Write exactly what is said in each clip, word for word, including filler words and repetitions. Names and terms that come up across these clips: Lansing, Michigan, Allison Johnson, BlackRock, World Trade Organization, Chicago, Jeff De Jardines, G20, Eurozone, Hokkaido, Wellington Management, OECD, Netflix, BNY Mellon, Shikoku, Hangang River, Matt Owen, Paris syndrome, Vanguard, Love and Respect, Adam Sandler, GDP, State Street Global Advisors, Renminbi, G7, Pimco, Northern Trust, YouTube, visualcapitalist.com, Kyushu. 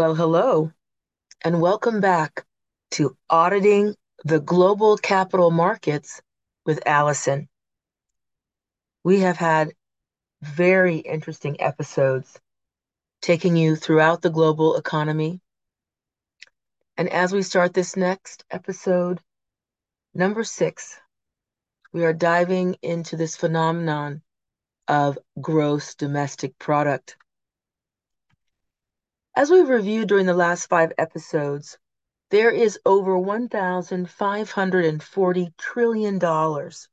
Well, hello, and welcome back to Auditing the Global Capital Markets with Allison. We have had very interesting episodes taking you throughout the global economy. And as we start this next episode, number six, we are diving into this phenomenon of gross domestic product. As we've reviewed during the last five episodes, there is over one thousand five hundred forty trillion dollars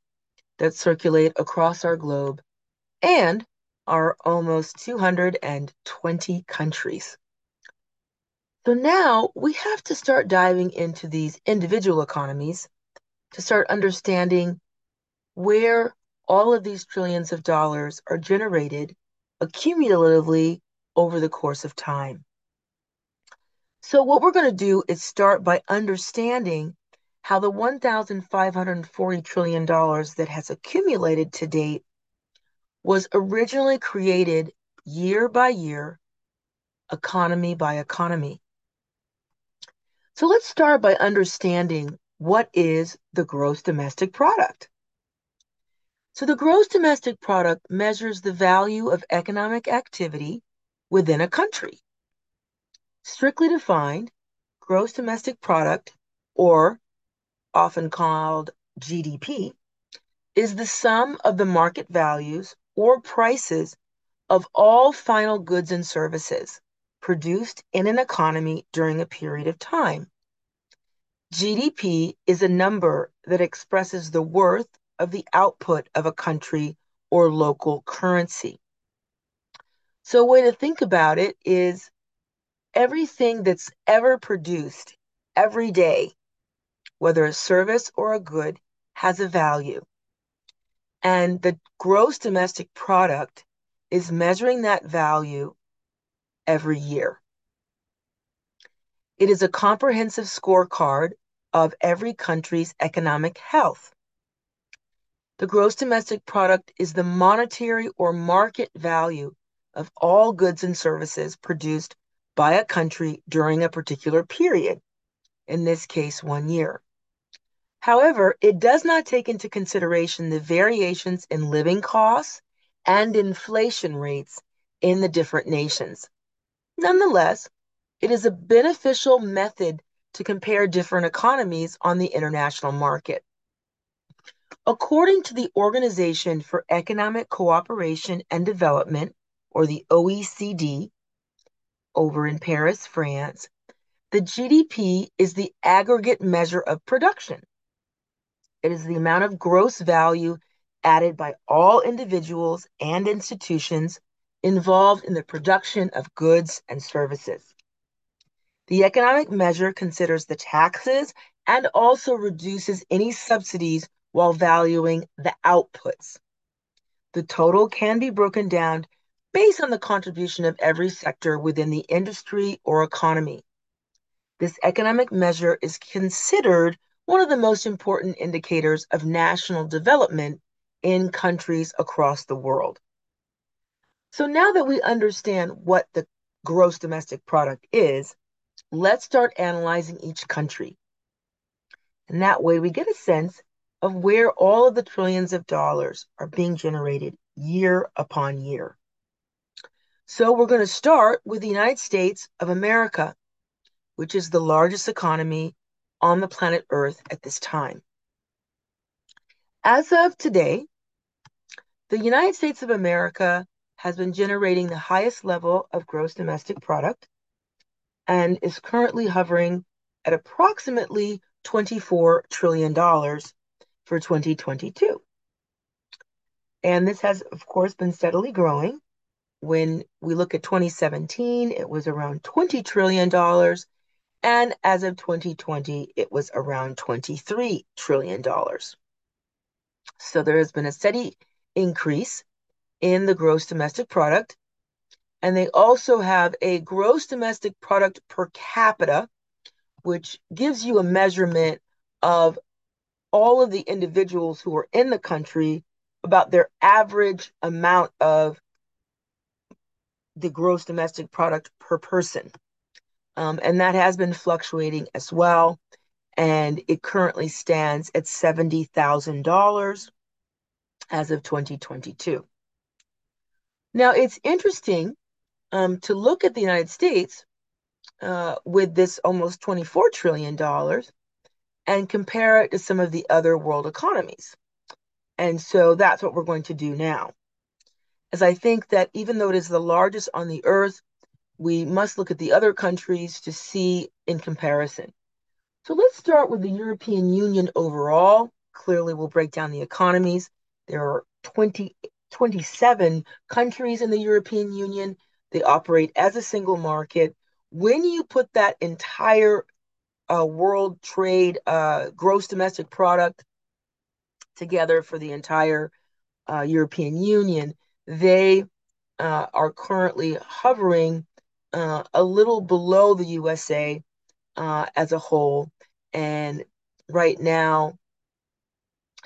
that circulate across our globe and are almost two hundred twenty countries. So now we have to start diving into these individual economies to start understanding where all of these trillions of dollars are generated accumulatively over the course of time. So what we're going to do is start by understanding how the one thousand five hundred forty trillion dollars that has accumulated to date was originally created year by year, economy by economy. So let's start by understanding what is the gross domestic product. So the gross domestic product measures the value of economic activity within a country. Strictly defined, gross domestic product, or often called G D P, is the sum of the market values or prices of all final goods and services produced in an economy during a period of time. G D P is a number that expresses the worth of the output of a country or local currency. So a way to think about it is everything that's ever produced every day, whether a service or a good, has a value. And the gross domestic product is measuring that value every year. It is a comprehensive scorecard of every country's economic health. The gross domestic product is the monetary or market value of all goods and services produced by a country during a particular period, in this case, one year. However, it does not take into consideration the variations in living costs and inflation rates in the different nations. Nonetheless, it is a beneficial method to compare different economies on the international market. According to the Organization for Economic Cooperation and Development, or the O E C D, over in Paris, France, the G D P is the aggregate measure of production. It is the amount of gross value added by all individuals and institutions involved in the production of goods and services. The economic measure considers the taxes and also reduces any subsidies while valuing the outputs. The total can be broken down based on the contribution of every sector within the industry or economy. This economic measure is considered one of the most important indicators of national development in countries across the world. So now that we understand what the gross domestic product is, let's start analyzing each country. And that way we get a sense of where all of the trillions of dollars are being generated year upon year. So we're going to start with the United States of America, which is the largest economy on the planet Earth at this time. As of today, the United States of America has been generating the highest level of gross domestic product and is currently hovering at approximately twenty-four trillion dollars for twenty twenty-two. And this has, of course, been steadily growing. When we look at twenty seventeen, it was around twenty trillion dollars. And as of twenty twenty, it was around twenty-three trillion dollars. So there has been a steady increase in the gross domestic product. And they also have a gross domestic product per capita, which gives you a measurement of all of the individuals who are in the country about their average amount of the gross domestic product per person. Um, and that has been fluctuating as well. And it currently stands at seventy thousand dollars as of twenty twenty-two. Now, it's interesting um, to look at the United States uh, with this almost twenty-four trillion dollars and compare it to some of the other world economies. And so that's what we're going to do now. As I think that even though it is the largest on the earth, we must look at the other countries to see in comparison. So let's start with the European Union overall. Clearly, we'll break down the economies. There are twenty, twenty-seven countries in the European Union. They operate as a single market. When you put that entire uh, world trade uh, gross domestic product together for the entire uh, European Union, they uh, are currently hovering uh, a little below the U S A uh, as a whole. And right now,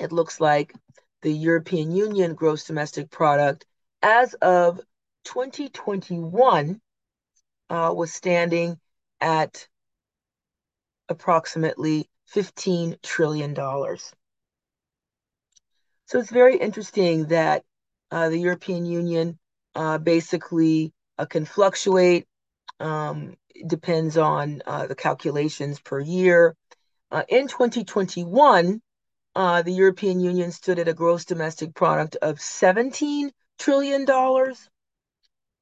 it looks like the European Union gross domestic product as of twenty twenty-one uh, was standing at approximately fifteen trillion dollars. So it's very interesting that Uh, the European Union uh, basically uh, can fluctuate. Um, it depends on uh, the calculations per year. Uh, in twenty twenty-one, uh, the European Union stood at a gross domestic product of seventeen trillion dollars.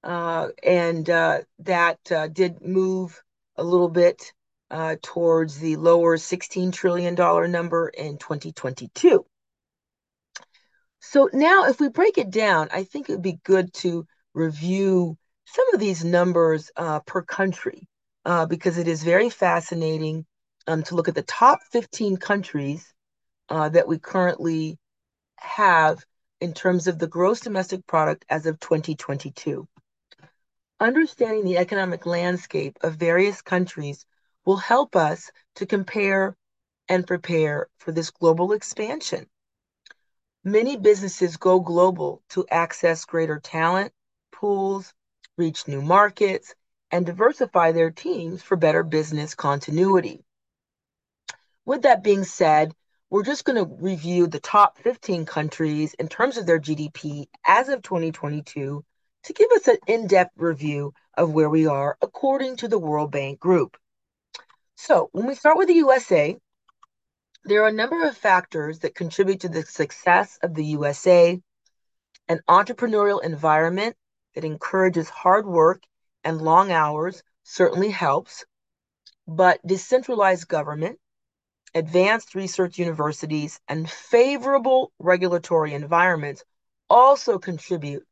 Uh, and uh, that uh, did move a little bit uh, towards the lower sixteen trillion dollars number in twenty twenty-two. So now if we break it down, I think it'd be good to review some of these numbers uh, per country, uh, because it is very fascinating um, to look at the top fifteen countries uh, that we currently have in terms of the gross domestic product as of twenty twenty-two. Understanding the economic landscape of various countries will help us to compare and prepare for this global expansion. Many businesses go global to access greater talent pools, reach new markets, and diversify their teams for better business continuity. With that being said, we're just going to review the top fifteen countries in terms of their G D P as of twenty twenty-two to give us an in-depth review of where we are according to the World Bank Group. So when we start with the U S A, there are a number of factors that contribute to the success of the U S A, an entrepreneurial environment that encourages hard work and long hours certainly helps, but decentralized government, advanced research universities, and favorable regulatory environments also contribute.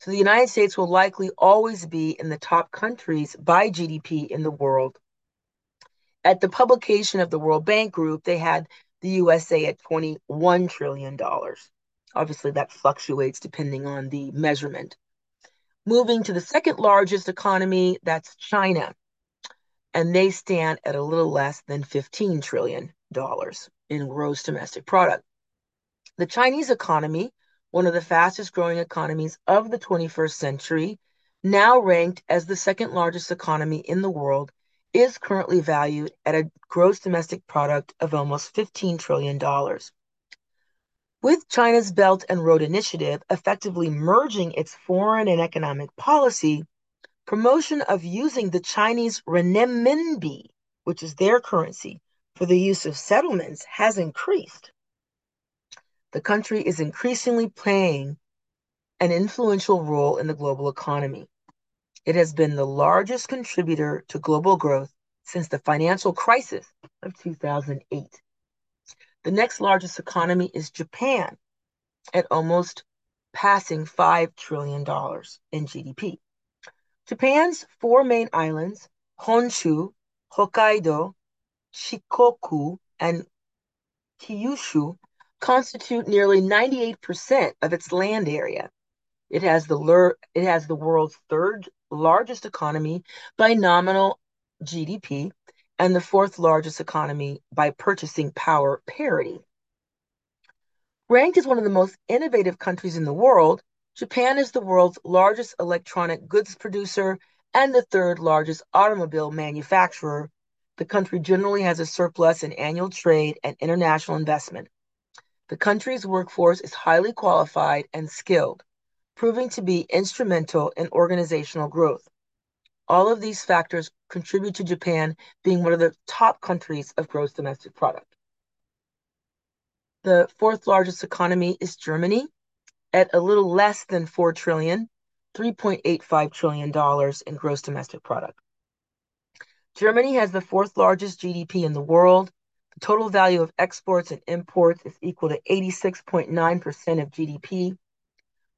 So the United States will likely always be in the top countries by G D P in the world. At the publication of the World Bank Group, they had the U S A at twenty-one trillion dollars. Obviously, that fluctuates depending on the measurement. Moving to the second largest economy, that's China. And they stand at a little less than fifteen trillion dollars in gross domestic product. The Chinese economy, one of the fastest growing economies of the twenty-first century, now ranked as the second largest economy in the world, is currently valued at a gross domestic product of almost fifteen trillion dollars. With China's Belt and Road Initiative effectively merging its foreign and economic policy, promotion of using the Chinese renminbi, which is their currency, for the use of settlements has increased. The country is increasingly playing an influential role in the global economy. It has been the largest contributor to global growth since the financial crisis of two thousand eight. The next largest economy is Japan, at almost passing five trillion dollars in G D P. Japan's four main islands, Honshu, Hokkaido, Shikoku, and Kyushu, constitute nearly ninety-eight percent of its land area. It has the, it has the world's third largest economy by nominal G D P and the fourth largest economy by purchasing power parity. Ranked as one of the most innovative countries in the world, Japan is the world's largest electronic goods producer and the third largest automobile manufacturer, the country generally has a surplus in annual trade and international investment. The country's workforce is highly qualified and skilled, proving to be instrumental in organizational growth. All of these factors contribute to Japan being one of the top countries of gross domestic product. The fourth largest economy is Germany, at a little less than four trillion dollars, three point eight five trillion dollars in gross domestic product. Germany has the fourth largest G D P in the world. The total value of exports and imports is equal to eighty-six point nine percent of G D P.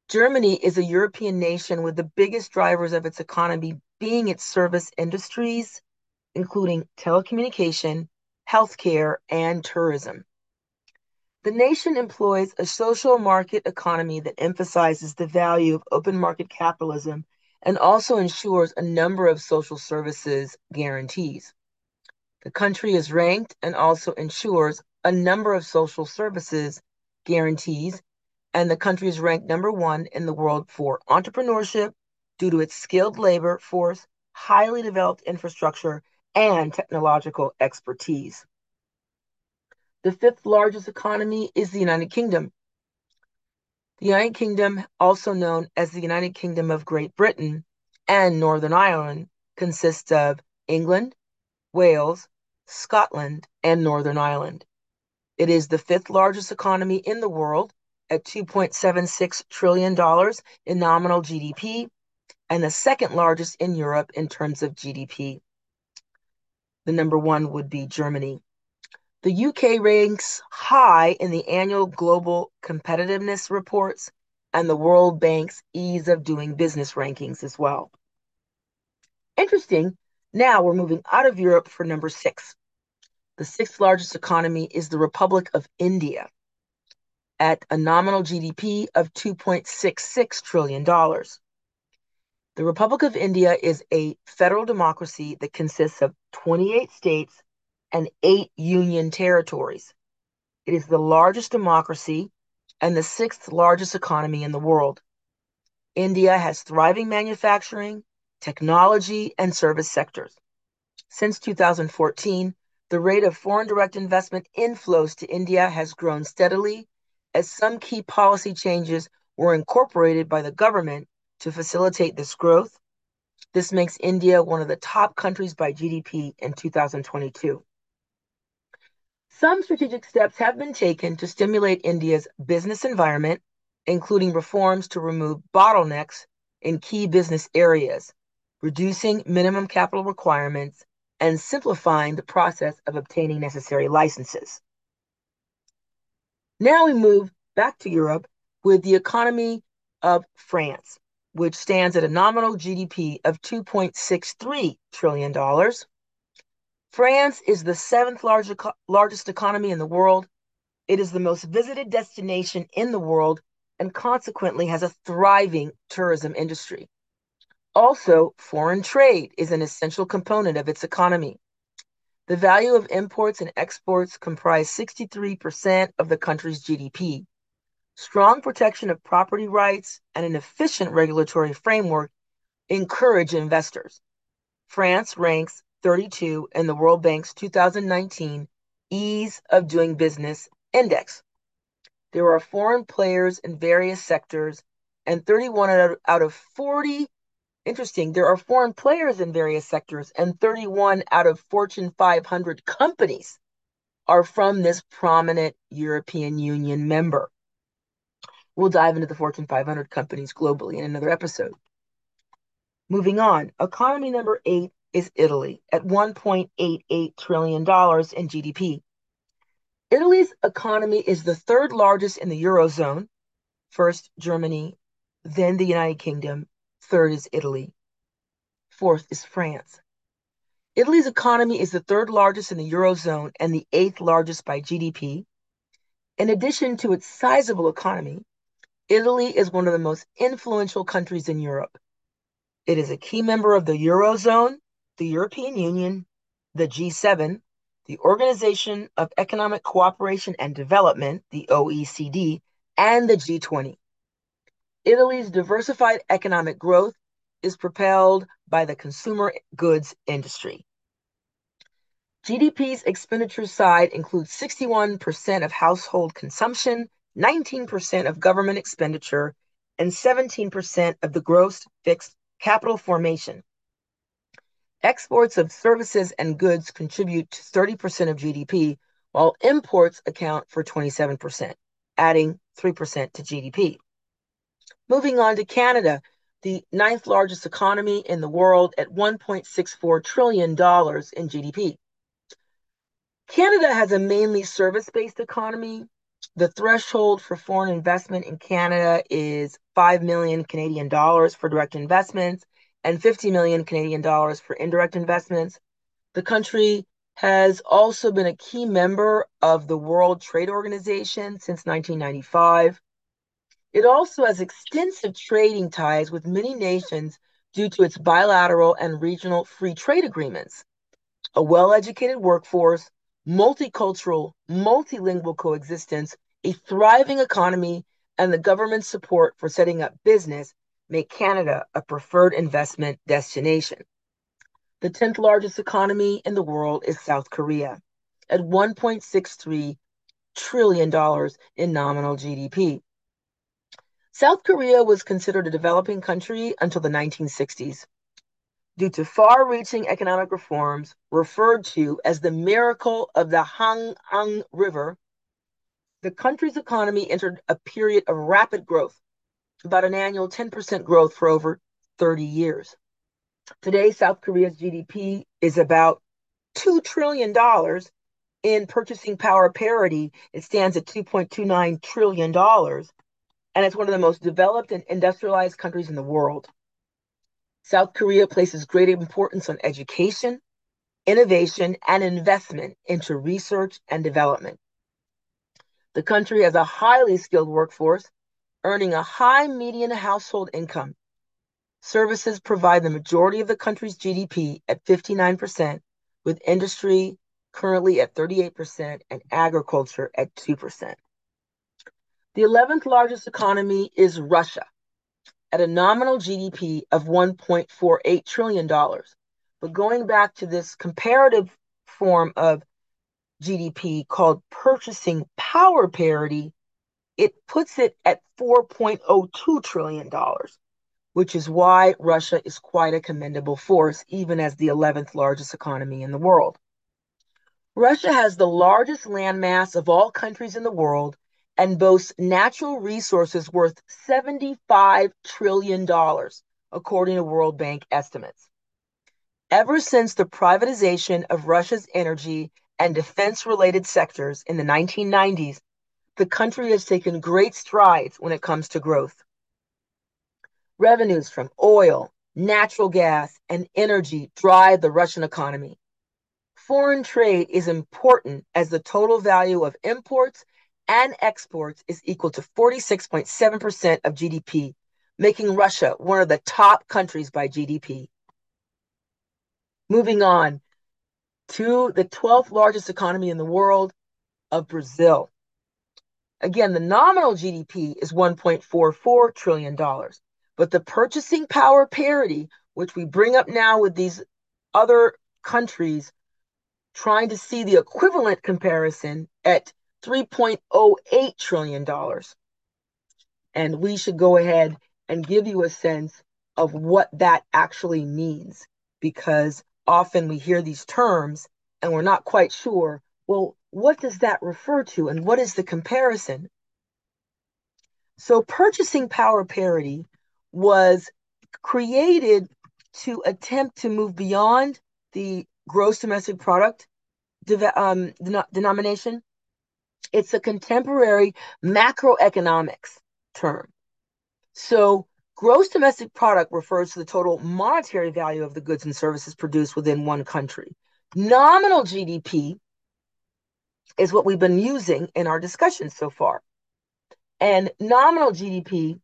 Germany is a European nation with the biggest drivers of its economy being its service industries, including telecommunication, healthcare, and tourism. The nation employs a social market economy that emphasizes the value of open market capitalism and also ensures a number of social services guarantees. The country is ranked and also ensures a number of social services guarantees, and the country is ranked number one in the world for entrepreneurship due to its skilled labor force, highly developed infrastructure, and technological expertise. The fifth largest economy is the United Kingdom. The United Kingdom, also known as the United Kingdom of Great Britain and Northern Ireland, consists of England, Wales, Scotland, and Northern Ireland. It is the fifth largest economy in the world at two point seven six trillion dollars in nominal G D P and the second largest in Europe in terms of G D P. The number one would be Germany. The U K ranks high in the annual global competitiveness reports and the World Bank's ease of doing business rankings as well. Interesting. Now we're moving out of Europe for number six. The sixth largest economy is the Republic of India at a nominal G D P of two point six six trillion dollars. The Republic of India is a federal democracy that consists of twenty-eight states and eight union territories. It is the largest democracy and the sixth largest economy in the world. India has thriving manufacturing, technology, and service sectors. Since two thousand fourteen, the rate of foreign direct investment inflows to India has grown steadily as some key policy changes were incorporated by the government to facilitate this growth. This makes India one of the top countries by G D P in two thousand twenty-two. Some strategic steps have been taken to stimulate India's business environment, including reforms to remove bottlenecks in key business areas, reducing minimum capital requirements, and simplifying the process of obtaining necessary licenses. Now we move back to Europe with the economy of France, which stands at a nominal G D P of two point six three trillion dollars. France is the seventh large, largest economy in the world. It is the most visited destination in the world and consequently has a thriving tourism industry. Also, foreign trade is an essential component of its economy. The value of imports and exports comprise sixty-three percent of the country's G D P. Strong protection of property rights and an efficient regulatory framework encourage investors. France ranks thirty-two in the World Bank's two thousand nineteen Ease of Doing Business Index. There are foreign players in various sectors, and thirty-one out of forty, interesting, there are foreign players in various sectors, and thirty-one out of Fortune five hundred companies are from this prominent European Union member. We'll dive into the Fortune five hundred companies globally in another episode. Moving on, economy number eight is Italy at one point eight eight trillion dollars in G D P. Italy's economy is the third largest in the Eurozone, first Germany, then the United Kingdom, third is Italy, fourth is France. Italy's economy is the third largest in the Eurozone and the eighth largest by G D P. In addition to its sizable economy, Italy is one of the most influential countries in Europe. It is a key member of the Eurozone, the European Union, the G seven, the Organization of Economic Cooperation and Development, the O E C D, and the G twenty. Italy's diversified economic growth is propelled by the consumer goods industry. G D P's expenditure side includes sixty-one percent of household consumption, nineteen percent of government expenditure, and seventeen percent of the gross fixed capital formation. Exports of services and goods contribute to thirty percent of G D P, while imports account for twenty-seven percent, adding three percent to G D P. Moving on to Canada, the ninth largest economy in the world at one point six four trillion dollars in G D P. Canada has a mainly service-based economy. The threshold for foreign investment in Canada is five million Canadian dollars for direct investments and fifty million Canadian dollars for indirect investments. The country has also been a key member of the World Trade Organization since nineteen ninety-five. It also has extensive trading ties with many nations due to its bilateral and regional free trade agreements, a well-educated workforce, multicultural, multilingual coexistence, a thriving economy, and the government's support for setting up business make Canada a preferred investment destination. The tenth largest economy in the world is South Korea, at one point six three trillion dollars in nominal G D P. South Korea was considered a developing country until the nineteen sixties. Due to far-reaching economic reforms referred to as the miracle of the Hangang River, the country's economy entered a period of rapid growth, about an annual ten percent growth for over thirty years. Today, South Korea's G D P is about two trillion dollars. In purchasing power parity, it stands at two point two nine trillion dollars, and it's one of the most developed and industrialized countries in the world. South Korea places great importance on education, innovation, and investment into research and development. The country has a highly skilled workforce, earning a high median household income. Services provide the majority of the country's G D P at fifty-nine percent, with industry currently at thirty-eight percent and agriculture at two percent. The eleventh largest economy is Russia, at a nominal G D P of one point four eight trillion dollars. But going back to this comparative form of G D P called purchasing power parity, it puts it at four point zero two trillion dollars, which is why Russia is quite a commendable force, even as the eleventh largest economy in the world. Russia has the largest landmass of all countries in the world and boasts natural resources worth seventy-five trillion dollars, according to World Bank estimates. Ever since the privatization of Russia's energy and defense-related sectors in the nineteen nineties, the country has taken great strides when it comes to growth. Revenues from oil, natural gas, and energy drive the Russian economy. Foreign trade is important as the total value of imports and exports is equal to forty-six point seven percent of G D P, making Russia one of the top countries by G D P. Moving on to the twelfth largest economy in the world of Brazil. Again, the nominal G D P is one point four four trillion dollars, but the purchasing power parity, which we bring up now with these other countries, trying to see the equivalent comparison at three point zero eight trillion dollars. And we should go ahead and give you a sense of what that actually means, because often we hear these terms and we're not quite sure, well, what does that refer to and what is the comparison? So purchasing power parity was created to attempt to move beyond the gross domestic product de- um, den- denomination. It's a contemporary macroeconomics term. So gross domestic product refers to the total monetary value of the goods and services produced within one country. Nominal G D P is what we've been using in our discussions so far. And nominal G D P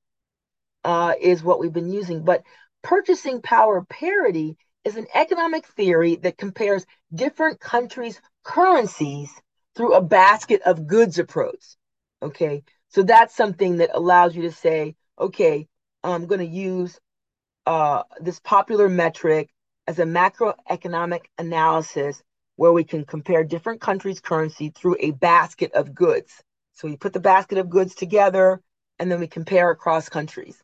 uh, is what we've been using. But purchasing power parity is an economic theory that compares different countries' currencies through a basket of goods approach, okay? So that's something that allows you to say, okay, I'm going to use uh, this popular metric as a macroeconomic analysis where we can compare different countries' currency through a basket of goods. So we put the basket of goods together and then we compare across countries.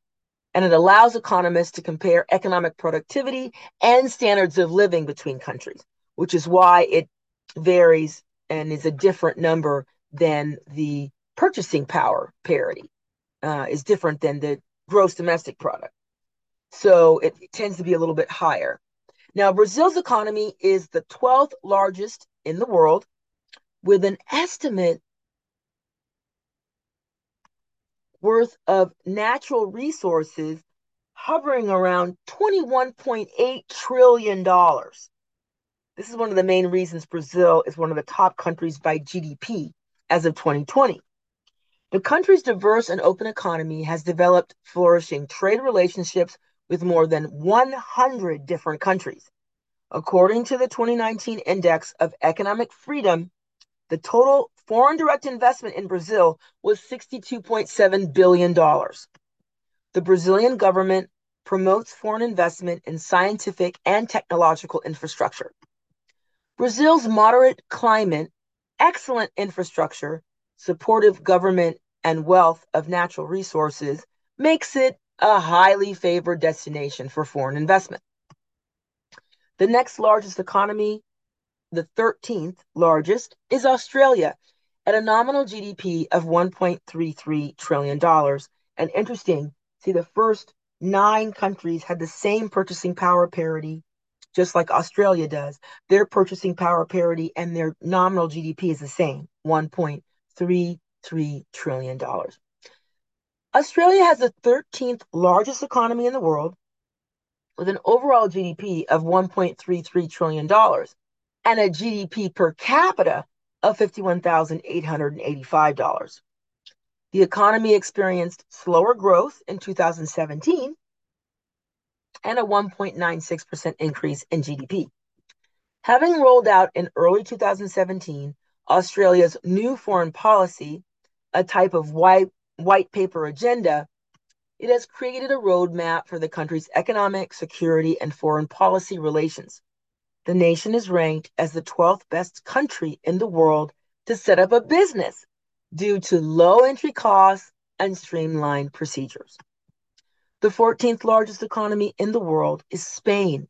And it allows economists to compare economic productivity and standards of living between countries, which is why it varies and is a different number than the purchasing power parity, uh, is different than the gross domestic product. So it tends to be a little bit higher. Now, Brazil's economy is the twelfth largest in the world, with an estimate worth of natural resources hovering around twenty-one point eight trillion dollars. This is one of the main reasons Brazil is one of the top countries by G D P as of twenty twenty. The country's diverse and open economy has developed flourishing trade relationships with more than one hundred different countries. According to the twenty nineteen Index of Economic Freedom, the total foreign direct investment in Brazil was sixty-two point seven billion dollars. The Brazilian government promotes foreign investment in scientific and technological infrastructure. Brazil's moderate climate, excellent infrastructure, supportive government, and wealth of natural resources makes it a highly favored destination for foreign investment. The next largest economy, the thirteenth largest, is Australia, at a nominal G D P of one point three three trillion dollars. And interesting, see, the first nine countries had the same purchasing power parity, just like Australia does. Their purchasing power parity and their nominal G D P is the same, one point three three trillion dollars. Australia has the thirteenth largest economy in the world, with an overall G D P of one point three three trillion dollars and a G D P per capita of fifty-one thousand eight hundred eighty-five dollars. The economy experienced slower growth in two thousand seventeen and a one point nine six percent increase in G D P. Having rolled out in early two thousand seventeen, Australia's new foreign policy, a type of white, white paper agenda, it has created a roadmap for the country's economic, security, and foreign policy relations. The nation is ranked as the twelfth best country in the world to set up a business due to low entry costs and streamlined procedures. The fourteenth largest economy in the world is Spain,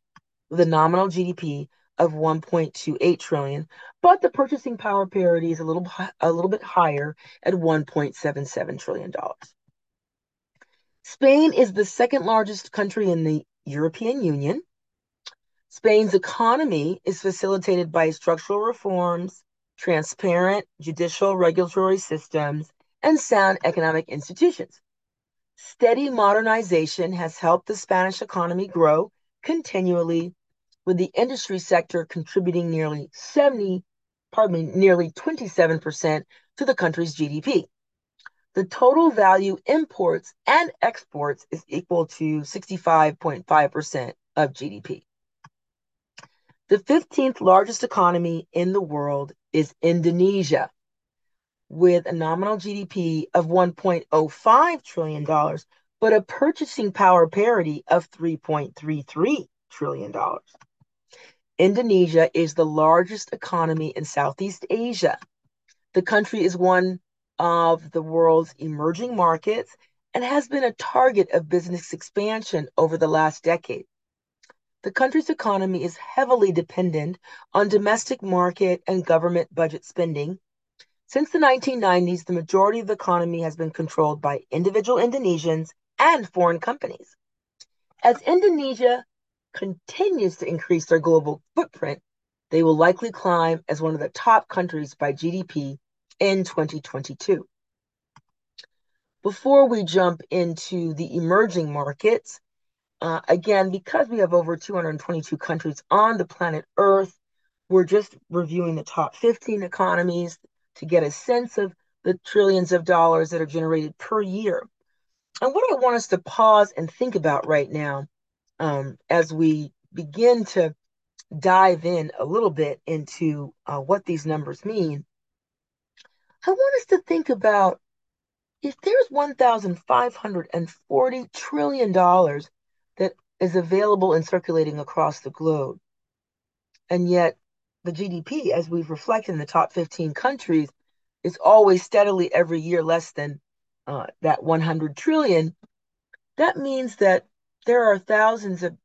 with a nominal G D P of one point two eight trillion dollars, but the purchasing power parity is a little, a little bit higher at one point seven seven trillion dollars. Spain is the second largest country in the European Union. Spain's economy is facilitated by structural reforms, transparent judicial regulatory systems, and sound economic institutions. Steady modernization has helped the Spanish economy grow continually, with the industry sector contributing nearly seventy, pardon me, nearly twenty-seven percent to the country's G D P. The total value imports and exports is equal to sixty-five point five percent of G D P. The fifteenth largest economy in the world is Indonesia, with a nominal G D P of one point zero five trillion dollars, but a purchasing power parity of three point three three trillion dollars. Indonesia is the largest economy in Southeast Asia. The country is one of the world's emerging markets and has been a target of business expansion over the last decade. The country's economy is heavily dependent on domestic market and government budget spending. Since the nineteen nineties, the majority of the economy has been controlled by individual Indonesians and foreign companies. As Indonesia continues to increase their global footprint, they will likely climb as one of the top countries by G D P in twenty twenty-two. Before we jump into the emerging markets, Uh, again, because we have over two hundred twenty-two countries on the planet Earth, we're just reviewing the top fifteen economies to get a sense of the trillions of dollars that are generated per year. And what I want us to pause and think about right now, um, as we begin to dive in a little bit into uh, what these numbers mean, I want us to think about, if there's one thousand five hundred forty trillion dollars that is available and circulating across the globe. And yet the G D P, as we've reflected in the top fifteen countries, is always steadily every year less than uh, that one hundred trillion. That means that there are thousands of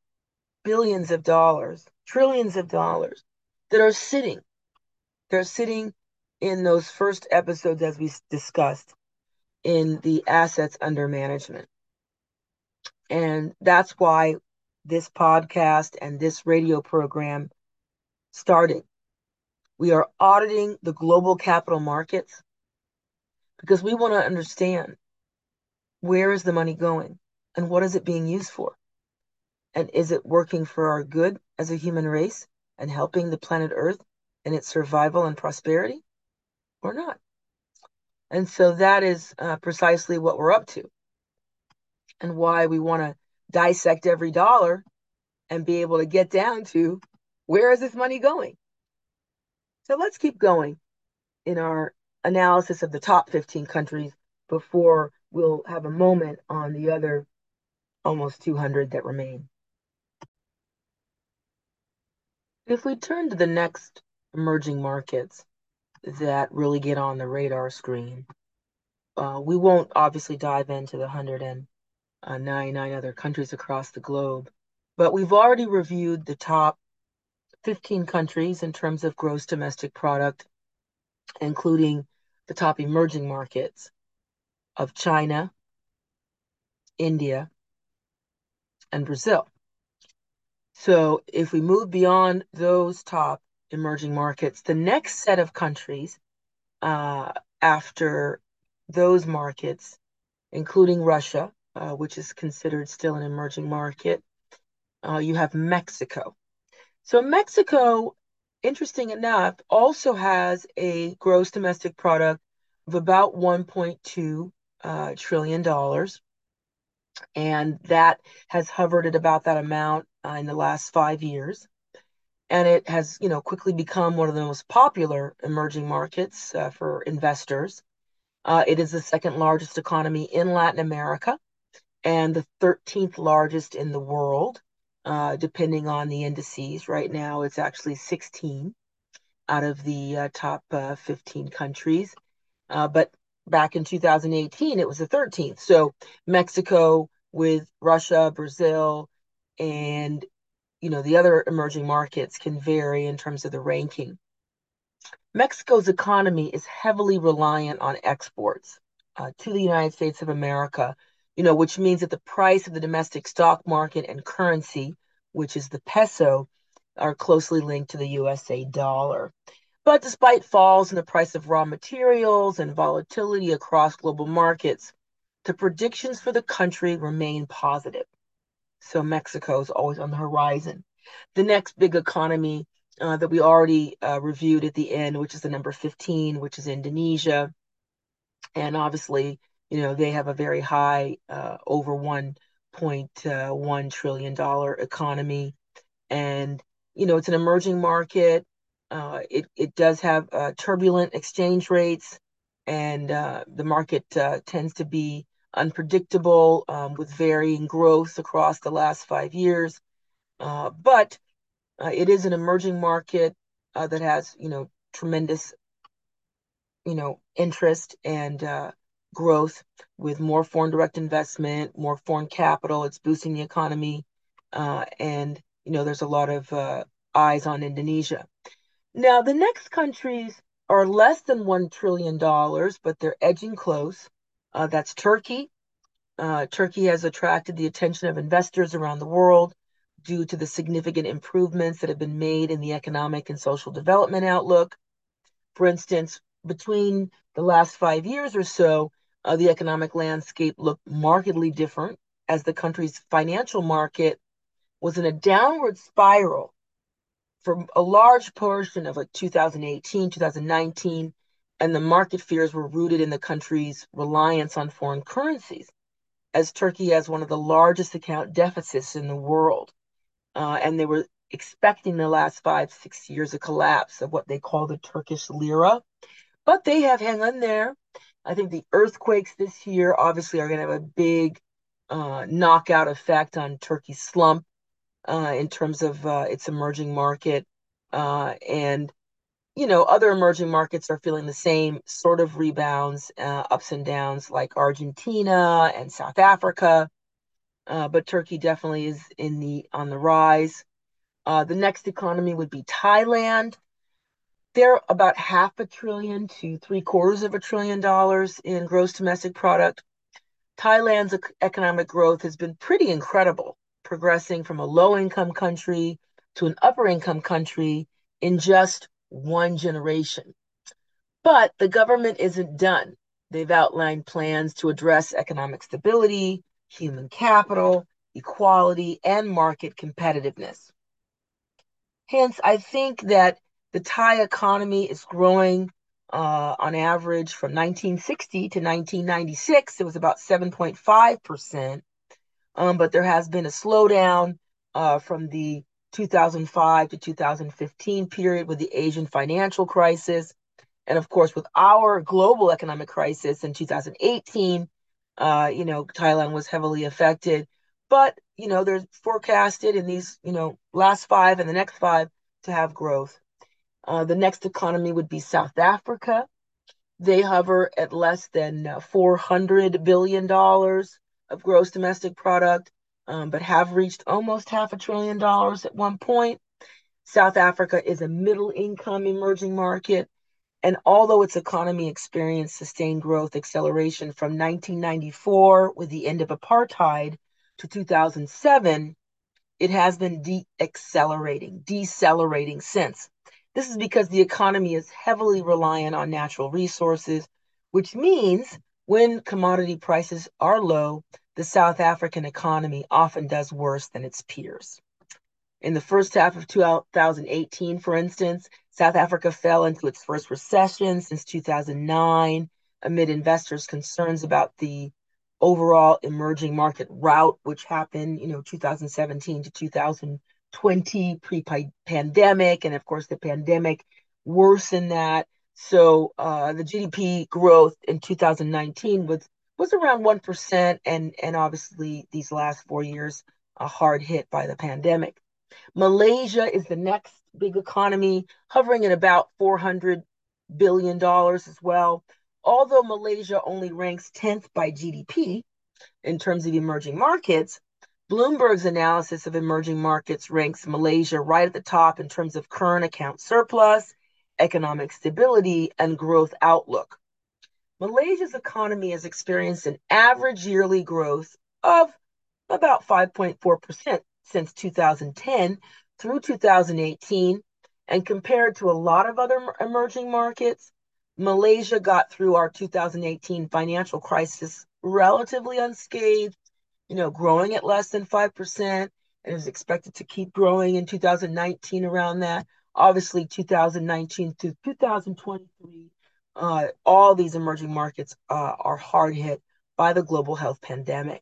billions of dollars, trillions of dollars that are sitting. They're sitting in those first episodes, as we discussed, in the assets under management. And that's why this podcast and this radio program started. We are auditing the global capital markets because we want to understand, where is the money going and what is it being used for? And is it working for our good as a human race and helping the planet Earth in its survival and prosperity or not? And so that is uh, precisely what we're up to, and why we want to dissect every dollar and be able to get down to, where is this money going? So let's keep going in our analysis of the top fifteen countries before we'll have a moment on the other almost two hundred that remain. If we turn to the next emerging markets that really get on the radar screen, uh, we won't obviously dive into the one hundred ninety-nine other countries across the globe, but we've already reviewed the top fifteen countries in terms of gross domestic product, including the top emerging markets of China, India, and Brazil. So if we move beyond those top emerging markets, the next set of countries uh, after those markets, including Russia, Uh, which is considered still an emerging market, uh, you have Mexico. So Mexico, interesting enough, also has a gross domestic product of about one point two uh, trillion dollars, and that has hovered at about that amount uh, in the last five years. And it has, you know, quickly become one of the most popular emerging markets uh, for investors. Uh, it is the second largest economy in Latin America, and the thirteenth largest in the world, uh, depending on the indices. Right now, it's actually sixteen out of the uh, top uh, fifteen countries. Uh, but back in two thousand eighteen, it was the thirteenth. So Mexico, with Russia, Brazil, and you know the other emerging markets, can vary in terms of the ranking. Mexico's economy is heavily reliant on exports uh, to the United States of America, you know, which means that the price of the domestic stock market and currency, which is the peso, are closely linked to the U S A dollar. But despite falls in the price of raw materials and volatility across global markets, the predictions for the country remain positive. So Mexico is always on the horizon. The next big economy uh, that we already uh, reviewed at the end, which is the number fifteen, which is Indonesia. And obviously, you know, they have a very high, uh, over one point one trillion dollars economy. And, you know, it's an emerging market. Uh, it, it does have uh, turbulent exchange rates, and uh, the market uh, tends to be unpredictable um, with varying growth across the last five years. Uh, but uh, it is an emerging market uh, that has, you know, tremendous, you know, interest and uh growth, with more foreign direct investment, more foreign capital. It's boosting the economy. Uh, and, you know, there's a lot of uh, eyes on Indonesia. Now, the next countries are less than one trillion dollars, but they're edging close. Uh, that's Turkey. Uh, Turkey has attracted the attention of investors around the world due to the significant improvements that have been made in the economic and social development outlook. For instance, between the last five years or so, Uh, the economic landscape looked markedly different, as the country's financial market was in a downward spiral for a large portion of like two thousand eighteen, two thousand nineteen, and the market fears were rooted in the country's reliance on foreign currencies, as Turkey has one of the largest account deficits in the world. Uh, and they were expecting the last five, six years a collapse of what they call the Turkish lira. But they have hung on there. I think the earthquakes this year obviously are going to have a big uh, knockout effect on Turkey's slump uh, in terms of uh, its emerging market. Uh, and, you know, other emerging markets are feeling the same sort of rebounds, uh, ups and downs, like Argentina and South Africa. Uh, but Turkey definitely is in the on the rise. Uh, the next economy would be Thailand. They're about half a trillion to three quarters of a trillion dollars in gross domestic product. Thailand's economic growth has been pretty incredible, progressing from a low-income country to an upper-income country in just one generation. But the government isn't done. They've outlined plans to address economic stability, human capital, equality, and market competitiveness. Hence, I think that the Thai economy is growing uh, on average from nineteen sixty to nineteen ninety-six. It was about seven point five percent, um, but there has been a slowdown uh, from the two thousand five to two thousand fifteen period with the Asian financial crisis. And of course, with our global economic crisis in two thousand eighteen, uh, you know, Thailand was heavily affected. But, you know, they're forecasted in these, you know, last five and the next five to have growth. Uh, the next economy would be South Africa. They hover at less than four hundred billion dollars of gross domestic product, um, but have reached almost half a trillion dollars at one point. South Africa is a middle-income emerging market, and although its economy experienced sustained growth acceleration from nineteen ninety-four with the end of apartheid to two thousand seven, it has been de-accelerating, decelerating since. This is because the economy is heavily reliant on natural resources, which means when commodity prices are low, the South African economy often does worse than its peers. In the first half of two thousand eighteen, for instance, South Africa fell into its first recession since two thousand nine amid investors' concerns about the overall emerging market rout, which happened, you know, two thousand seventeen to two thousand twenty pre-pandemic, and of course the pandemic worsened that. So uh, the G D P growth in two thousand nineteen was was around one percent, and and obviously these last four years are hard hit by the pandemic. Malaysia is the next big economy, hovering at about four hundred billion dollars as well. Although Malaysia only ranks tenth by G D P in terms of emerging markets, Bloomberg's analysis of emerging markets ranks Malaysia right at the top in terms of current account surplus, economic stability, and growth outlook. Malaysia's economy has experienced an average yearly growth of about five point four percent since two thousand ten through two thousand eighteen, and compared to a lot of other emerging markets, Malaysia got through our two thousand eighteen financial crisis relatively unscathed, you know, growing at less than five percent, and is expected to keep growing in two thousand nineteen around that. Obviously, two thousand nineteen to two thousand twenty-three, uh, all these emerging markets uh, are hard hit by the global health pandemic.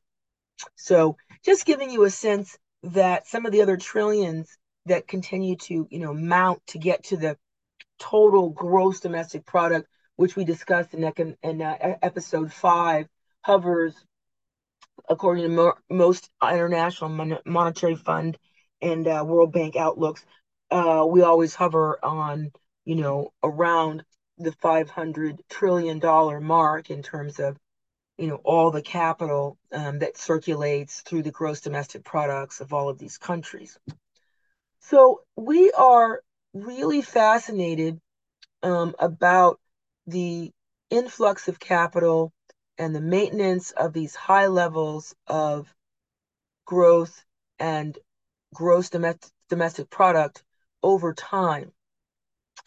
So just giving you a sense that some of the other trillions that continue to, you know, mount to get to the total gross domestic product, which we discussed in, econ in uh, episode five, hovers, according to mo most international mon monetary fund and uh, World Bank outlooks, uh, we always hover on, you know, around the five hundred trillion dollar mark in terms of, you know, all the capital um, that circulates through the gross domestic products of all of these countries. So we are really fascinated um, about the influx of capital and the maintenance of these high levels of growth and gross domestic domestic product over time.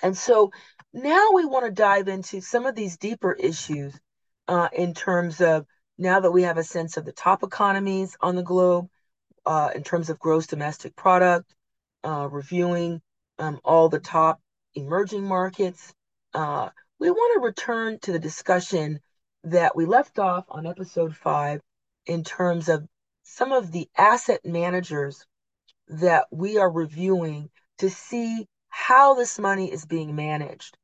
And so now we want to dive into some of these deeper issues uh, in terms of, now that we have a sense of the top economies on the globe uh, in terms of gross domestic product, uh, reviewing um, all the top emerging markets, uh, we want to return to the discussion that we left off on episode five in terms of some of the asset managers that we are reviewing to see how this money is being managed.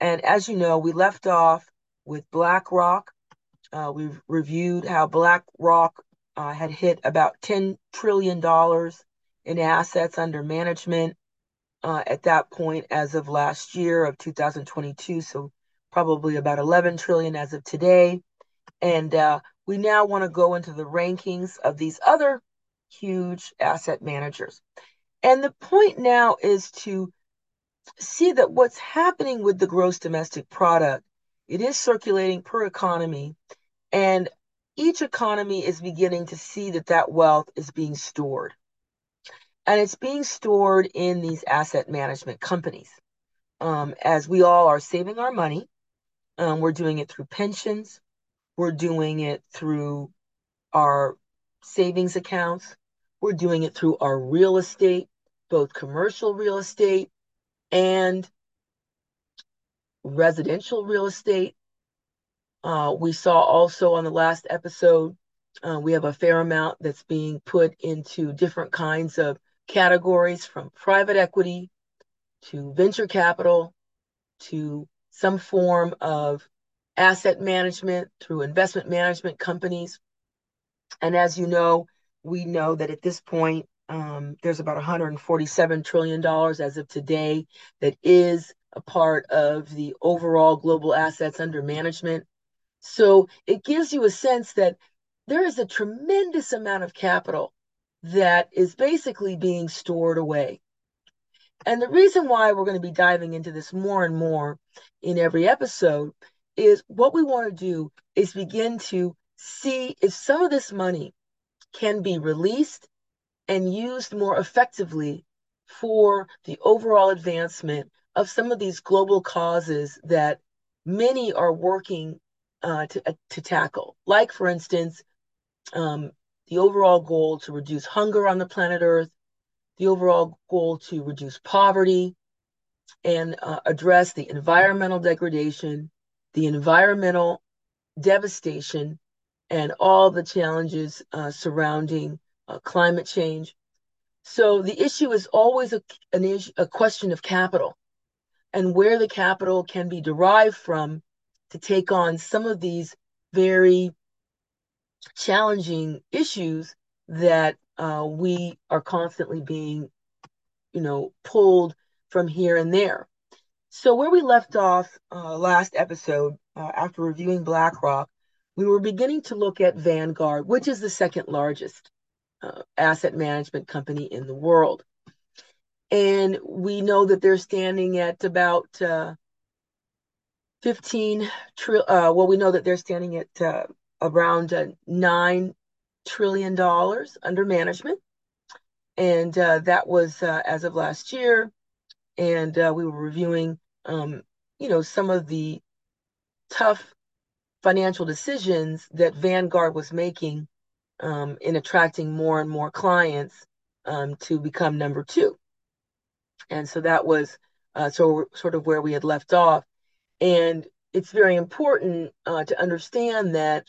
And as you know, we left off with BlackRock. Uh, we've reviewed how BlackRock uh, had hit about ten trillion dollars in assets under management uh, at that point as of last year of two thousand twenty-two. So probably about eleven trillion as of today. And uh, we now want to go into the rankings of these other huge asset managers. And the point now is to see that what's happening with the gross domestic product, it is circulating per economy, and each economy is beginning to see that that wealth is being stored. And it's being stored in these asset management companies. Um, as we all are saving our money, um, we're doing it through pensions, we're doing it through our savings accounts, we're doing it through our real estate, both commercial real estate and residential real estate. Uh, we saw also on the last episode, uh, we have a fair amount that's being put into different kinds of categories, from private equity to venture capital to some form of asset management through investment management companies. And as you know, we know that at this point, um, there's about one hundred forty-seven trillion dollars as of today that is a part of the overall global assets under management. So it gives you a sense that there is a tremendous amount of capital that is basically being stored away. And the reason why we're going to be diving into this more and more in every episode is what we want to do is begin to see if some of this money can be released and used more effectively for the overall advancement of some of these global causes that many are working uh, to, uh, to tackle. Like, for instance, um, the overall goal to reduce hunger on the planet Earth, the overall goal to reduce poverty, and uh, address the environmental degradation, the environmental devastation, and all the challenges uh, surrounding uh, climate change. So the issue is always a, an issue, a question of capital and where the capital can be derived from to take on some of these very challenging issues that uh, we are constantly being, you know, pulled from here and there. So where we left off uh, last episode, uh, after reviewing BlackRock, we were beginning to look at Vanguard, which is the second largest uh, asset management company in the world. And we know that they're standing at about uh, fifteen trillion, uh, well, we know that they're standing at uh, around uh, nine trillion dollars under management. And uh, that was uh, as of last year. And uh, we were reviewing, um, you know, some of the tough financial decisions that Vanguard was making um, in attracting more and more clients um, to become number two. And so that was uh, so, sort of where we had left off. And it's very important uh, to understand that,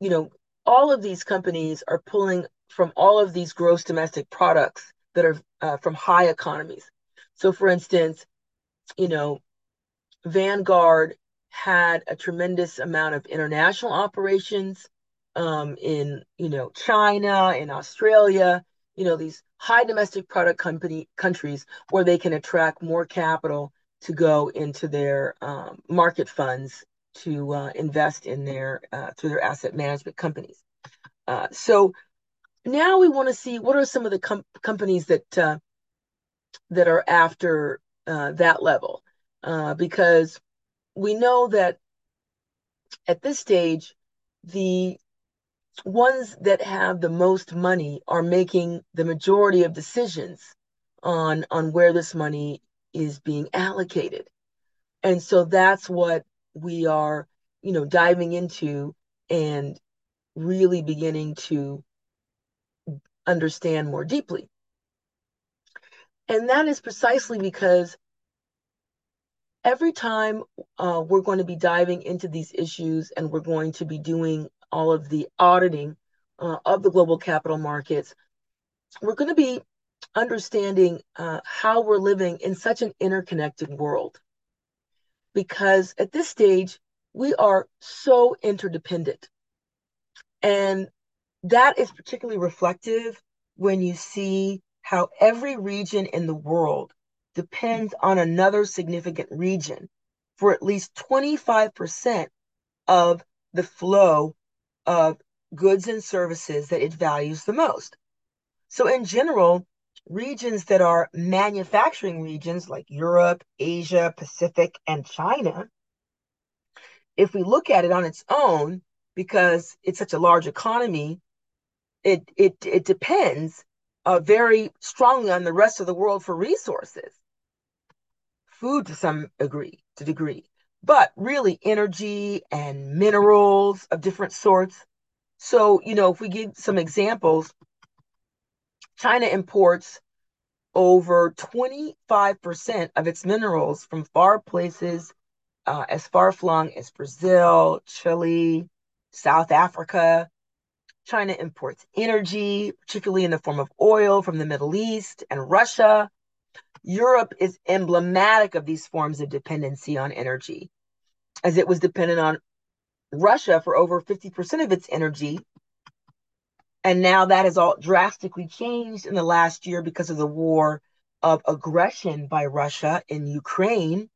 you know, all of these companies are pulling from all of these gross domestic products that are uh, from high economies. So for instance, you know, Vanguard had a tremendous amount of international operations um, in, you know, China, in Australia, you know, these high domestic product company countries where they can attract more capital to go into their um, market funds to uh, invest in their, uh, through their asset management companies. Uh, so now we want to see what are some of the com- companies that, uh, that are after uh, that level, uh, because we know that at this stage, the ones that have the most money are making the majority of decisions on, on where this money is being allocated. And so that's what we are, you know, diving into and really beginning to understand more deeply. And that is precisely because every time uh, we're going to be diving into these issues and we're going to be doing all of the auditing uh, of the global capital markets, we're going to be understanding uh, how we're living in such an interconnected world. Because at this stage, we are so interdependent. And that is particularly reflective when you see how every region in the world depends on another significant region for at least twenty-five percent of the flow of goods and services that it values the most. So in general, regions that are manufacturing regions like Europe, Asia, Pacific, and China, if we look at it on its own, because it's such a large economy, it it it depends uh, very strongly on the rest of the world for resources. Food to some degree, to degree, but really energy and minerals of different sorts. So, you know, if we give some examples, China imports over twenty-five percent of its minerals from far places uh, as far flung as Brazil, Chile, South Africa. China imports energy, particularly in the form of oil, from the Middle East and Russia. Europe is emblematic of these forms of dependency on energy, as it was dependent on Russia for over fifty percent of its energy. And now that has all drastically changed in the last year because of the war of aggression by Russia in Ukraine.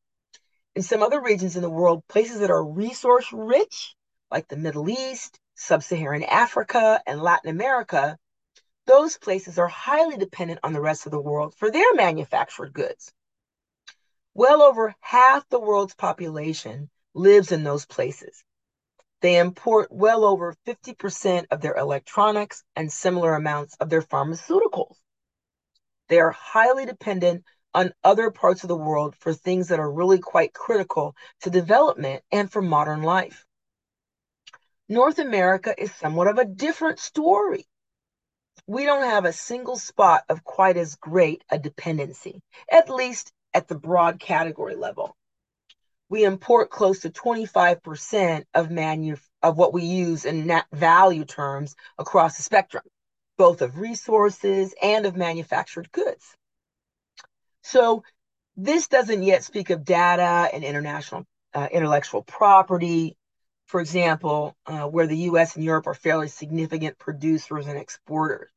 In some other regions in the world, places that are resource rich, like the Middle East, Sub-Saharan Africa, and Latin America, those places are highly dependent on the rest of the world for their manufactured goods. Well over half the world's population lives in those places. They import well over fifty percent of their electronics and similar amounts of their pharmaceuticals. They are highly dependent on other parts of the world for things that are really quite critical to development and for modern life. North America is somewhat of a different story. We don't have a single spot of quite as great a dependency, at least at the broad category level. We import close to twenty-five percent of manu of what we use in net value terms across the spectrum, both of resources and of manufactured goods. So this doesn't yet speak of data and international uh, intellectual property, for example, uh, where the U S and Europe are fairly significant producers and exporters,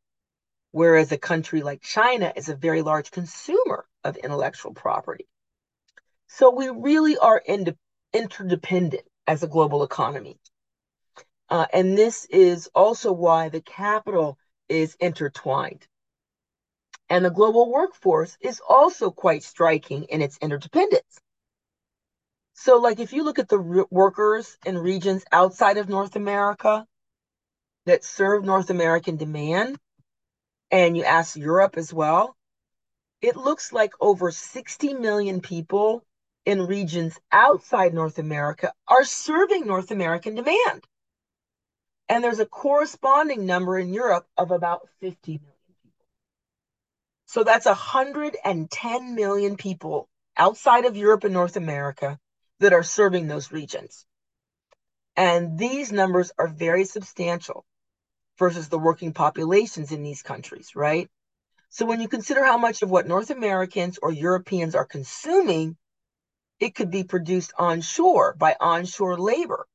whereas a country like China is a very large consumer of intellectual property. So we really are ind- interdependent as a global economy. Uh, and this is also why the capital is intertwined. And the global workforce is also quite striking in its interdependence. So like if you look at the re- workers in regions outside of North America that serve North American demand, and you ask Europe as well, it looks like over sixty million people in regions outside North America are serving North American demand. And there's a corresponding number in Europe of about fifty million people. So that's one hundred ten million people outside of Europe and North America that are serving those regions. And these numbers are very substantial versus the working populations in these countries, right? So when you consider how much of what North Americans or Europeans are consuming, it could be produced onshore by onshore labor.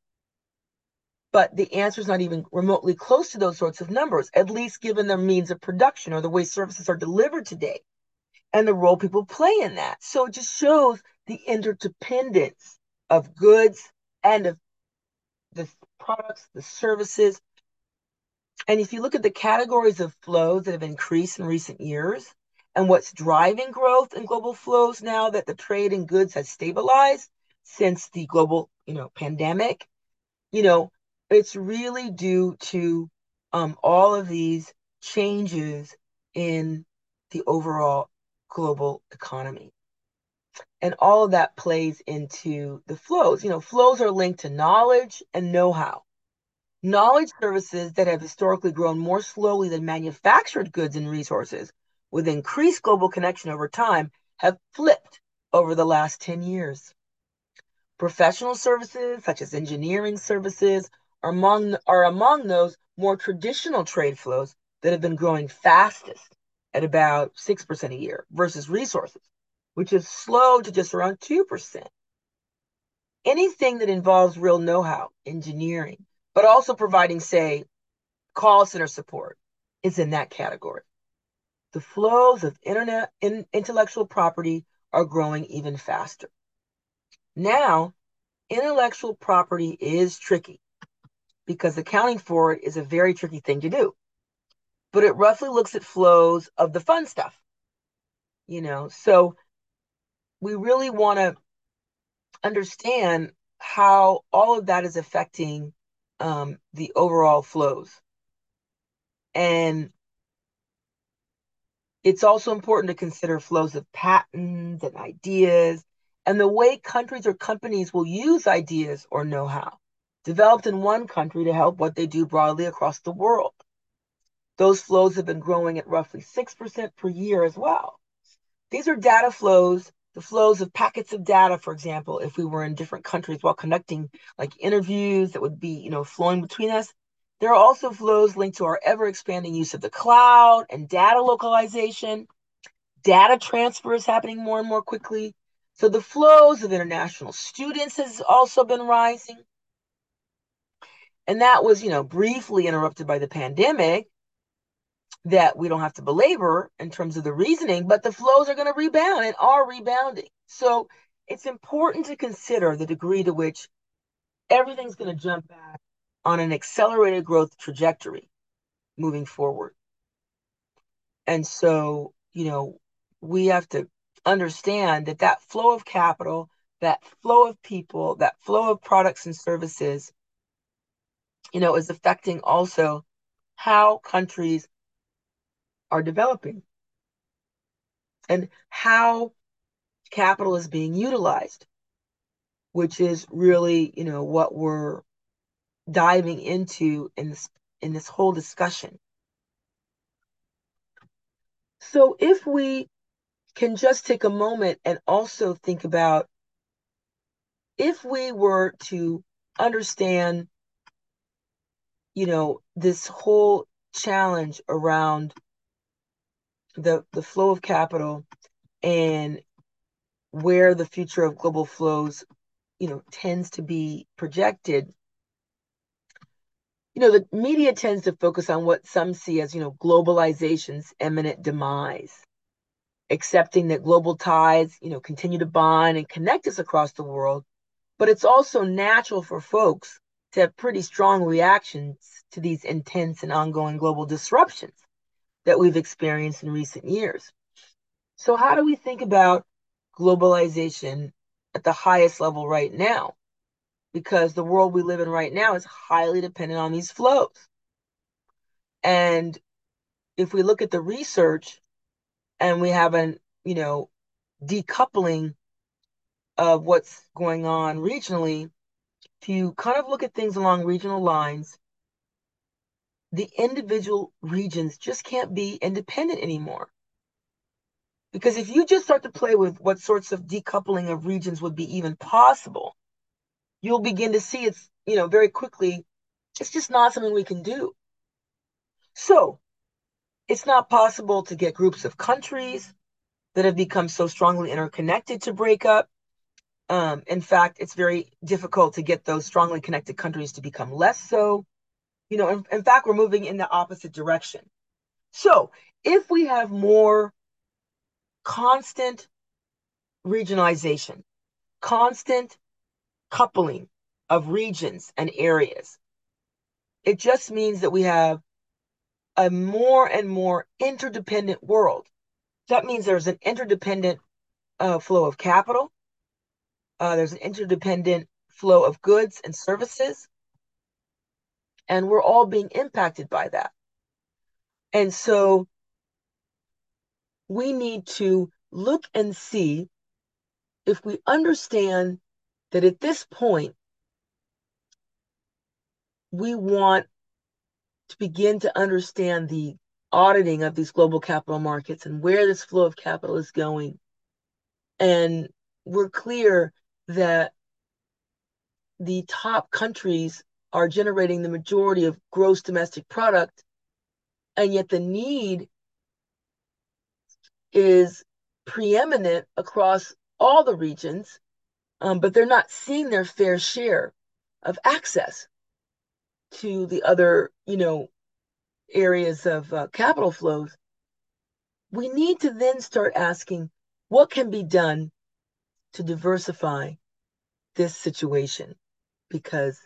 But the answer is not even remotely close to those sorts of numbers, at least given their means of production or the way services are delivered today and the role people play in that. So it just shows the interdependence of goods and of the products, the services. And if you look at the categories of flows that have increased in recent years, and what's driving growth in global flows now that the trade in goods has stabilized since the global, you know, pandemic, you know, it's really due to um, all of these changes in the overall global economy. And all of that plays into the flows. You know, flows are linked to knowledge and know-how. Knowledge services that have historically grown more slowly than manufactured goods and resources, with increased global connection over time, have flipped over the last ten years. Professional services, such as engineering services, are among, are among those more traditional trade flows that have been growing fastest at about six percent a year versus resources, which is slow to just around two percent. Anything that involves real know-how, engineering, but also providing, say, call center support is in that category. The flows of internet in intellectual property are growing even faster. Now, intellectual property is tricky because accounting for it is a very tricky thing to do. But it roughly looks at flows of the fun stuff, you know. So we really want to understand how all of that is affecting um, the overall flows. And it's also important to consider flows of patents and ideas and the way countries or companies will use ideas or know-how developed in one country to help what they do broadly across the world. Those flows have been growing at roughly six percent per year as well. These are data flows, the flows of packets of data, for example, if we were in different countries while conducting like interviews that would be, you know, flowing between us. There are also flows linked to our ever-expanding use of the cloud and data localization. Data transfer is happening more and more quickly. So the flows of international students has also been rising. And that was, you know, briefly interrupted by the pandemic that we don't have to belabor in terms of the reasoning, but the flows are going to rebound and are rebounding. So it's important to consider the degree to which everything's going to jump back on an accelerated growth trajectory moving forward. And so, you know, we have to understand that that flow of capital, that flow of people, that flow of products and services, you know, is affecting also how countries are developing and how capital is being utilized, which is really, you know, what we're diving into in this in this whole discussion. So if we can just take a moment and also think about if we were to understand, you know, this whole challenge around The, the flow of capital and where the future of global flows, you know, tends to be projected. You know, the media tends to focus on what some see as, you know, globalization's imminent demise, accepting that global ties, you know, continue to bond and connect us across the world. But it's also natural for folks to have pretty strong reactions to these intense and ongoing global disruptions that we've experienced in recent years. So how do we think about globalization at the highest level right now? Because the world we live in right now is highly dependent on these flows. And if we look at the research and we have an, you know, decoupling of what's going on regionally, if you kind of look at things along regional lines, the individual regions just can't be independent anymore. Because if you just start to play with what sorts of decoupling of regions would be even possible, you'll begin to see it's, you know, very quickly, it's just not something we can do. So it's not possible to get groups of countries that have become so strongly interconnected to break up. Um, in fact, it's very difficult to get those strongly connected countries to become less so. You know, in, in fact, we're moving in the opposite direction. So if we have more constant regionalization, constant coupling of regions and areas, it just means that we have a more and more interdependent world. That means there's an interdependent uh, flow of capital. Uh, there's an interdependent flow of goods and services. And we're all being impacted by that. And so we need to look and see if we understand that at this point, we want to begin to understand the auditing of these global capital markets and where this flow of capital is going. And we're clear that the top countries are generating the majority of gross domestic product, and yet the need is preeminent across all the regions, um, but they're not seeing their fair share of access to the other, you know, areas of uh, capital flows, we need to then start asking what can be done to diversify this situation, because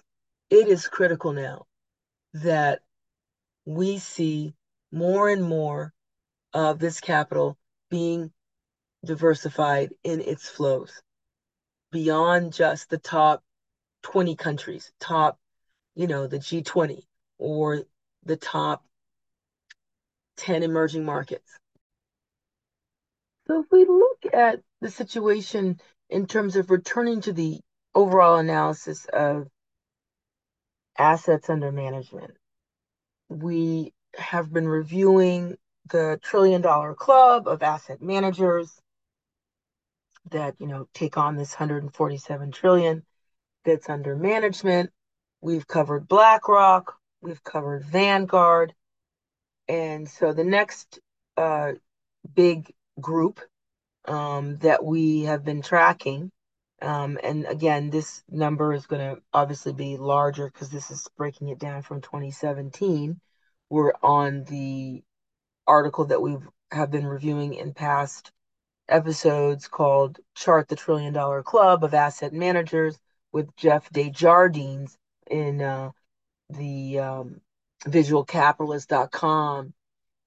it is critical now that we see more and more of this capital being diversified in its flows beyond just the top twenty countries, top, you know, the G twenty or the top ten emerging markets. So if we look at the situation in terms of returning to the overall analysis of assets under management, we have been reviewing the trillion dollar club of asset managers that, you know, take on this one hundred forty-seven trillion that's under management. We've covered BlackRock, we've covered Vanguard. And so the next uh, big group um, that we have been tracking, um, and again, this number is going to obviously be larger because this is breaking it down from twenty seventeen. We're on the article that we have been reviewing in past episodes called Chart the Trillion Dollar Club of Asset Managers with Jeff De Jardines in uh, the um, visual capitalist dot com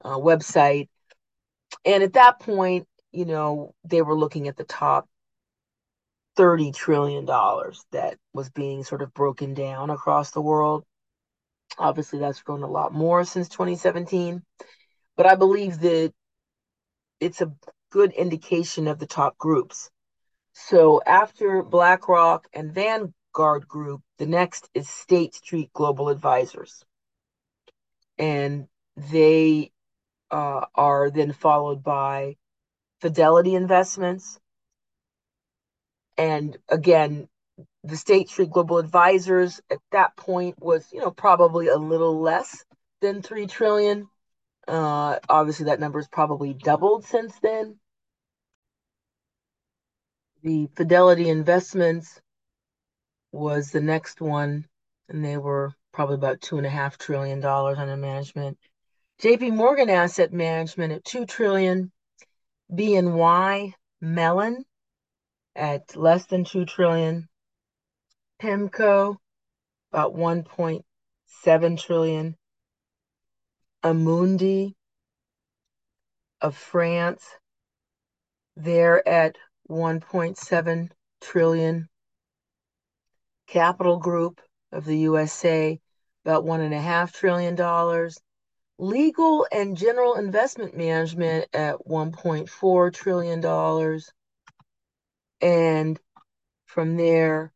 uh, website. And at that point, you know, they were looking at the top thirty trillion dollars that was being sort of broken down across the world. Obviously, that's grown a lot more since twenty seventeen. But I believe that it's a good indication of the top groups. So after BlackRock and Vanguard Group, the next is State Street Global Advisors. And they Uh, are then followed by Fidelity Investments. And again, the State Street Global Advisors at that point was, you know, probably a little less than three trillion dollars. Uh, obviously, that number has probably doubled since then. The Fidelity Investments was the next one, and they were probably about two point five trillion dollars under management. J P. Morgan Asset Management at two trillion dollars, B N Y Mellon at less than two trillion dollars, Pimco about one point seven trillion dollars, Amundi of France, they're at one point seven trillion dollars, Capital Group of the U S A about one point five trillion dollars. Legal and General Investment Management at one point four trillion dollars. And from there,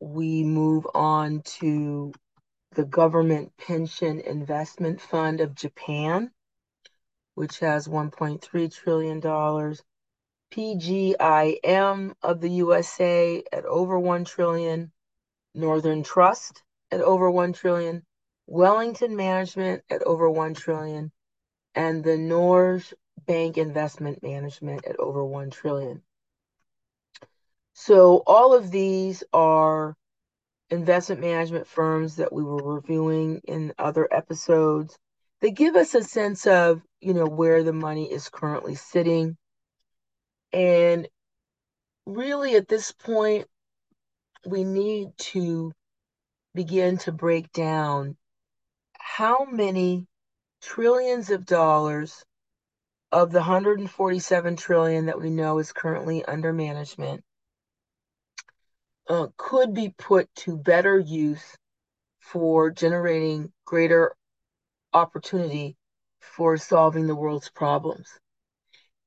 we move on to the Government Pension Investment Fund of Japan, which has one point three trillion dollars. P G I M of the U S A at over one trillion dollars. Northern Trust at over one trillion dollars. Wellington Management at over one trillion dollars, and the Norges Bank Investment Management at over one trillion dollars. So all of these are investment management firms that we were reviewing in other episodes. They give us a sense of, you know, where the money is currently sitting. And really at this point, we need to begin to break down how many trillions of dollars of the one hundred forty-seven trillion dollars that we know is currently under management uh, could be put to better use for generating greater opportunity for solving the world's problems.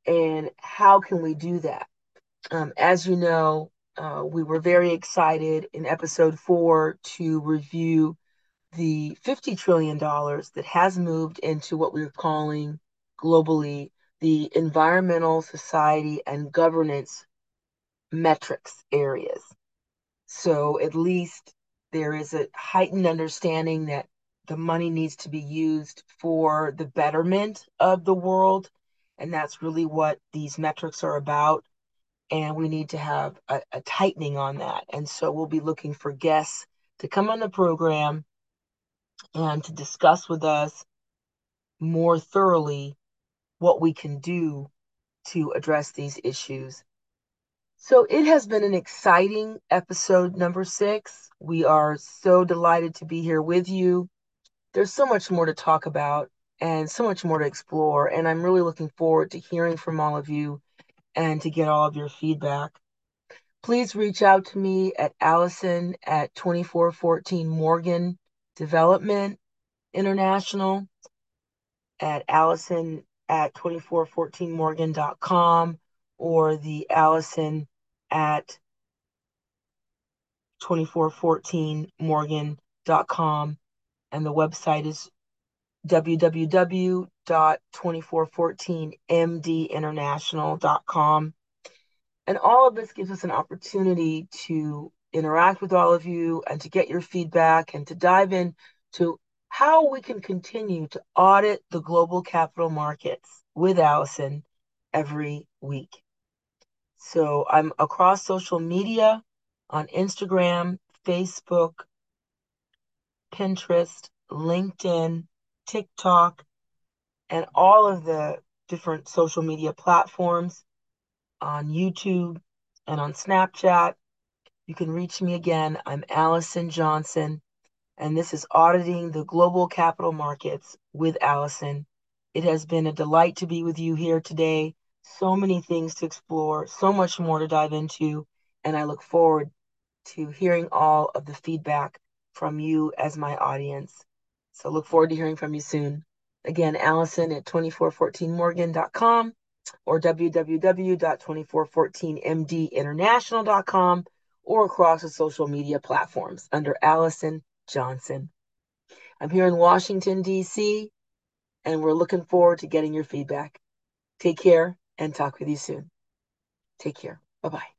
And how can we do that? Um, as you know, uh, we were very excited in episode four to review the fifty trillion dollars that has moved into what we're calling globally the environmental, society, and governance metrics areas. So at least there is a heightened understanding that the money needs to be used for the betterment of the world. And that's really what these metrics are about. And we need to have a, a tightening on that. And so we'll be looking for guests to come on the program and to discuss with us more thoroughly what we can do to address these issues. So it has been an exciting episode number six. We are so delighted to be here with you. There's so much more to talk about and so much more to explore. And I'm really looking forward to hearing from all of you and to get all of your feedback. Please reach out to me at Allison at twenty-four fourteen Morgan Development International, at Allison at twenty-four fourteen morgan dot com, or the Allison at twenty-four fourteen morgan dot com. And the website is w w w dot twenty-four fourteen m d international dot com. And all of this gives us an opportunity to interact with all of you and to get your feedback and to dive in to how we can continue to audit the global capital markets with Allison every week. So I'm across social media on Instagram, Facebook, Pinterest, LinkedIn, TikTok, and all of the different social media platforms, on YouTube and on Snapchat. You can reach me again. I'm Allison Johnson, and this is Auditing the Global Capital Markets with Allison. It has been a delight to be with you here today. So many things to explore, so much more to dive into, and I look forward to hearing all of the feedback from you as my audience. So look forward to hearing from you soon. Again, Allison at twenty-four fourteen morgan dot com or w w w dot twenty-four fourteen m d international dot com, or across the social media platforms under Allison Johnson. I'm here in Washington, D C, and we're looking forward to getting your feedback. Take care and talk with you soon. Take care. Bye-bye.